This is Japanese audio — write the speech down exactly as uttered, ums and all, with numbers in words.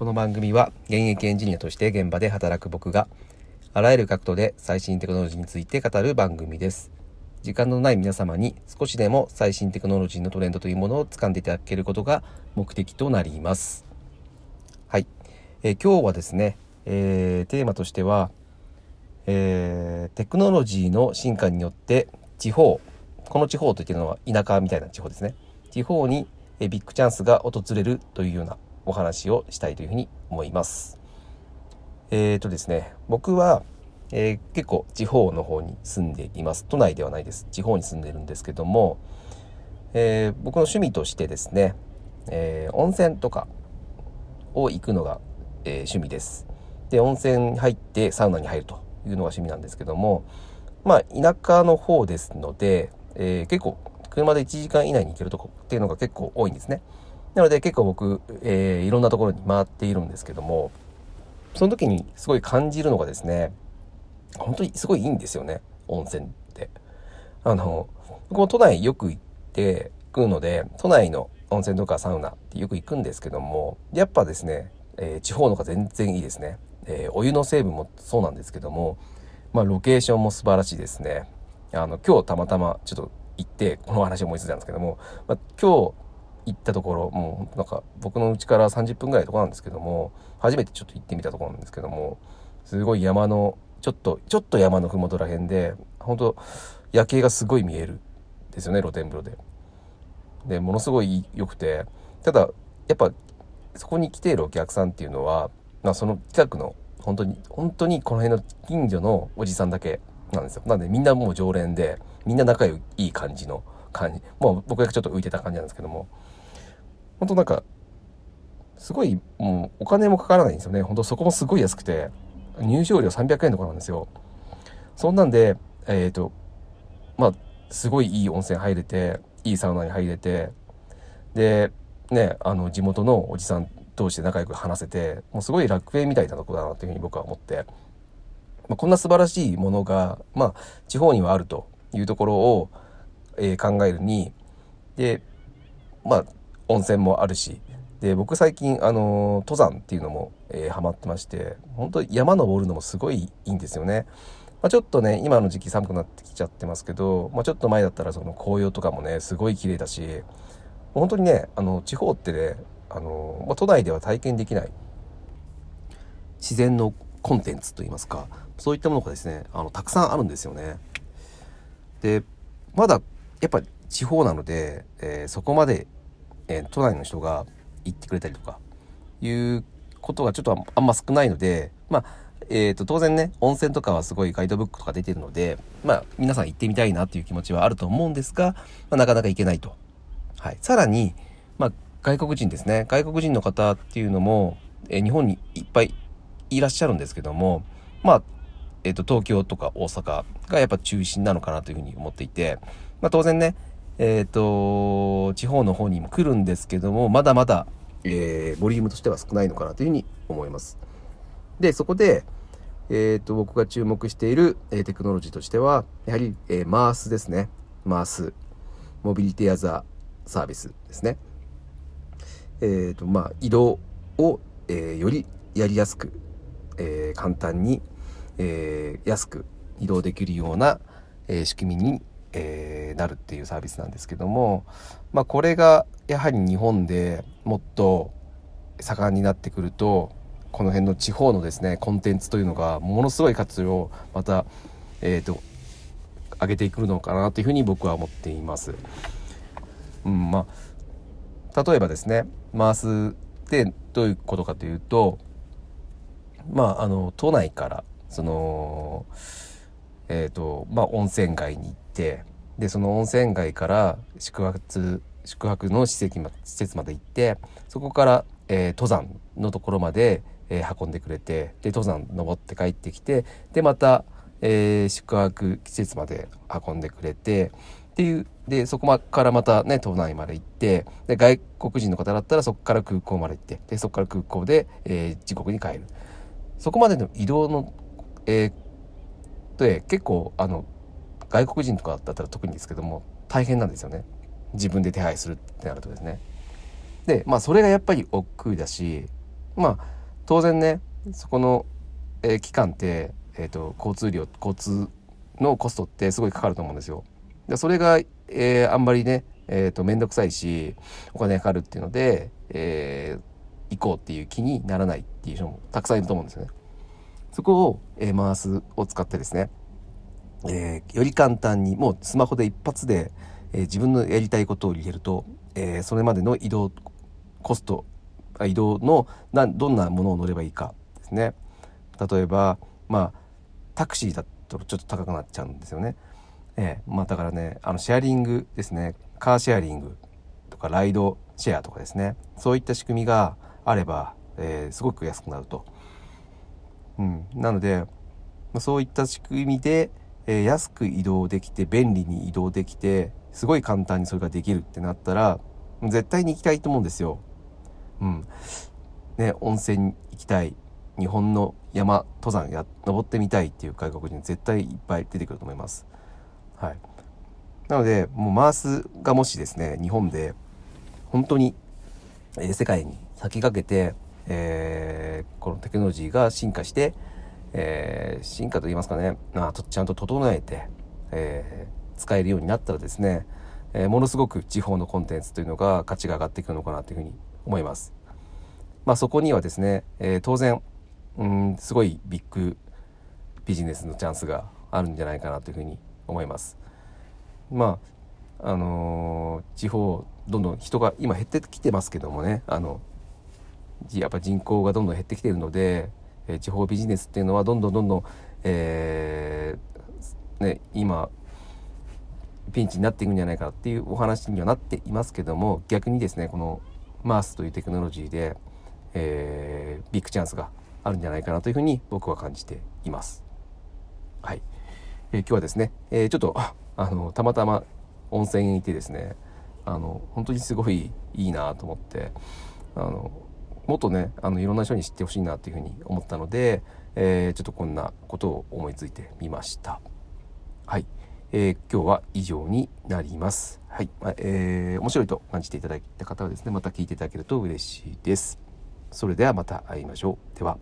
この番組は現役エンジニアとして現場で働く僕があらゆる角度で最新テクノロジーについて語る番組です。時間のない皆様に少しでも最新テクノロジーのトレンドというものを掴んでいただけることが目的となります。はい、えー、今日はですね、えー、テーマとしては、えー、テクノロジーの進化によって地方、この地方といっているのは田舎みたいな地方ですね、地方にビッグチャンスが訪れるというようなお話をしたいというふうに思います。えーとですね、僕は、えー、結構地方の方に住んでいます。都内ではないです。地方に住んでるんですけども、えー、僕の趣味としてですね、えー、温泉とかを行くのが、えー、趣味です。で、温泉入ってサウナに入るというのが趣味なんですけども、まあ田舎の方ですので、えー、結構車でいちじかん以内に行けるとこっていうのが結構多いんですね。なので結構僕、えー、いろんなところに回っているんですけども、その時にすごい感じるのがですね、本当にすごいいいんですよね、温泉って。あの、僕も都内よく行って行くので、都内の温泉とかサウナってよく行くんですけども、やっぱですね、えー、地方の方が全然いいですね。えー、お湯の成分もそうなんですけども、まあロケーションも素晴らしいですね。あの、今日たまたまちょっと行って、この話を思いついたんですけども、まあ、今日行ったところ、もうなんか僕の家からさんじゅっぷんぐらいのところなんですけども、初めてちょっと行ってみたところなんですけども、すごい山のちょっとちょっと山のふもとら辺で、本当夜景がすごい見えるんですよね、露天風呂で。で、ものすごい良くて、ただやっぱそこに来ているお客さんっていうのは、まあ、その近くの本当に本当にこの辺の近所のおじさんだけなんですよ。なんでみんなもう常連で、みんな仲良いいい感じの感じ、もう僕がちょっと浮いてた感じなんですけども。本当なんかすごい、もうお金もかからないんですよね。本当そこもすごい安くて、入場料さんびゃくえんとかなんですよ。そんなんでえっとまあすごいいい温泉入れて、いいサウナに入れて、でね、あの地元のおじさん同士で仲良く話せて、もうすごい楽園みたいなとこだなというふうに僕は思って、まあ、こんな素晴らしいものがまあ地方にはあるというところを、えー、考えるに、でまあ温泉もあるし、で僕最近あの登山っていうのも、えー、ハマってまして、本当山登るのもすごいいいんですよね。まあ、ちょっとね今の時期寒くなってきちゃってますけど、まあ、ちょっと前だったらその紅葉とかもねすごい綺麗だし、本当にね、あの地方ってね、あの、まあ、都内では体験できない自然のコンテンツといいますか、そういったものがですね、あのたくさんあるんですよね。でまだやっぱ地方なので、えー、そこまでえー、都内の人が行ってくれたりとかいうことがちょっとあんま少ないので、まあ、えーと、当然ね、温泉とかはすごいガイドブックとか出てるので、まあ、皆さん行ってみたいなという気持ちはあると思うんですが、まあ、なかなか行けないと。はい。さらに、まあ、外国人ですね。外国人の方っていうのも、えー、日本にいっぱいいらっしゃるんですけども、まあ、えーと、東京とか大阪がやっぱ中心なのかなというふうに思っていて、まあ、当然ね、えーと、地方の方にも来るんですけども、まだまだ、えー、ボリュームとしては少ないのかなというふうに思います。で、そこで、えーと、僕が注目している、えー、テクノロジーとしては、やはり、えー、マースですね。マース。モビリティアザーサービスですね。えーと、まあ、移動を、えー、よりやりやすく、えー、簡単に、えー、安く移動できるような、えー、仕組みにえー、なるっていうサービスなんですけども、まあ、これがやはり日本でもっと盛んになってくると、この辺の地方のですねコンテンツというのがものすごい活用をまた、えーと、上げてくるのかなというふうに僕は思っています。うん、まあ、例えばですね、マースってどういうことかというと、まあ、あの都内からそのえーとまあ、温泉街に行って、でその温泉街から宿泊宿泊の施設ま、施設まで行って、そこから、えー、登山のところまで、えー、運んでくれて、で登山登って帰ってきて、でまた、えー、宿泊施設まで運んでくれてっていう、でそこからまたね都内まで行って、で外国人の方だったらそこから空港まで行って、でそこから空港で、えー、自国に帰る。そこまでの移動の、えーで結構あの外国人とかだったら特にですけども大変なんですよね。自分で手配するってなるとですね。でまあそれがやっぱり億劫だし、まあ当然ね、そこの、えー、期間って、えーと、交通量、交通のコストってすごいかかると思うんですよ。でそれが、えー、あんまりね、えーと、めんどくさいしお金かかるっていうので、えー、行こうっていう気にならないっていう人もたくさんいると思うんですよね。そこを、えー、マースを使ってですね、えー、より簡単にもうスマホで一発で、えー、自分のやりたいことを入れると、えー、それまでの移動コスト、移動のなどんなものを乗ればいいかですね。例えば、まあ、タクシーだとちょっと高くなっちゃうんですよね。えーまあ、だからね、あのシェアリングですね、カーシェアリングとかライドシェアとかですね、そういった仕組みがあれば、えー、すごく安くなると。うん、なので、まあ、そういった仕組みで、えー、安く移動できて便利に移動できてすごい簡単にそれができるってなったら絶対に行きたいと思うんですよ。うんね、温泉行きたい、日本の山登山や登ってみたいっていう外国人絶対いっぱい出てくると思います。はい、なのでもうマースがもしですね、日本で本当に、えー、世界に先駆けて、えー、このテクノロジーが進化して、えー、進化と言いますかね、あとちゃんと整えて、えー、使えるようになったらですね、えー、ものすごく地方のコンテンツというのが価値が上がっていくのかなというふうに思います。まあ、そこにはですね、えー、当然うんすごいビッグビジネスのチャンスがあるんじゃないかなというふうに思います。まああのー、地方どんどん人が今減ってきてますけどもね、あのやっぱ人口がどんどん減ってきているので、えー、地方ビジネスっていうのはどんどんどんどん、えーね、今ピンチになっていくんじゃないかっていうお話にはなっていますけども、逆にですねこのマースというテクノロジーで、えー、ビッグチャンスがあるんじゃないかなというふうに僕は感じています。はい、えー、今日はですね、えー、ちょっとあのたまたま温泉に行ってですね、あの本当にすごいいいなと思って、あのもっとねあのいろんな人に知ってほしいなというふうに思ったので、えー、ちょっとこんなことを思いついてみました。はい、えー、今日は以上になります。はい、えー、面白いと感じていただいた方はですね、また聞いていただけると嬉しいです。それではまた会いましょう。では。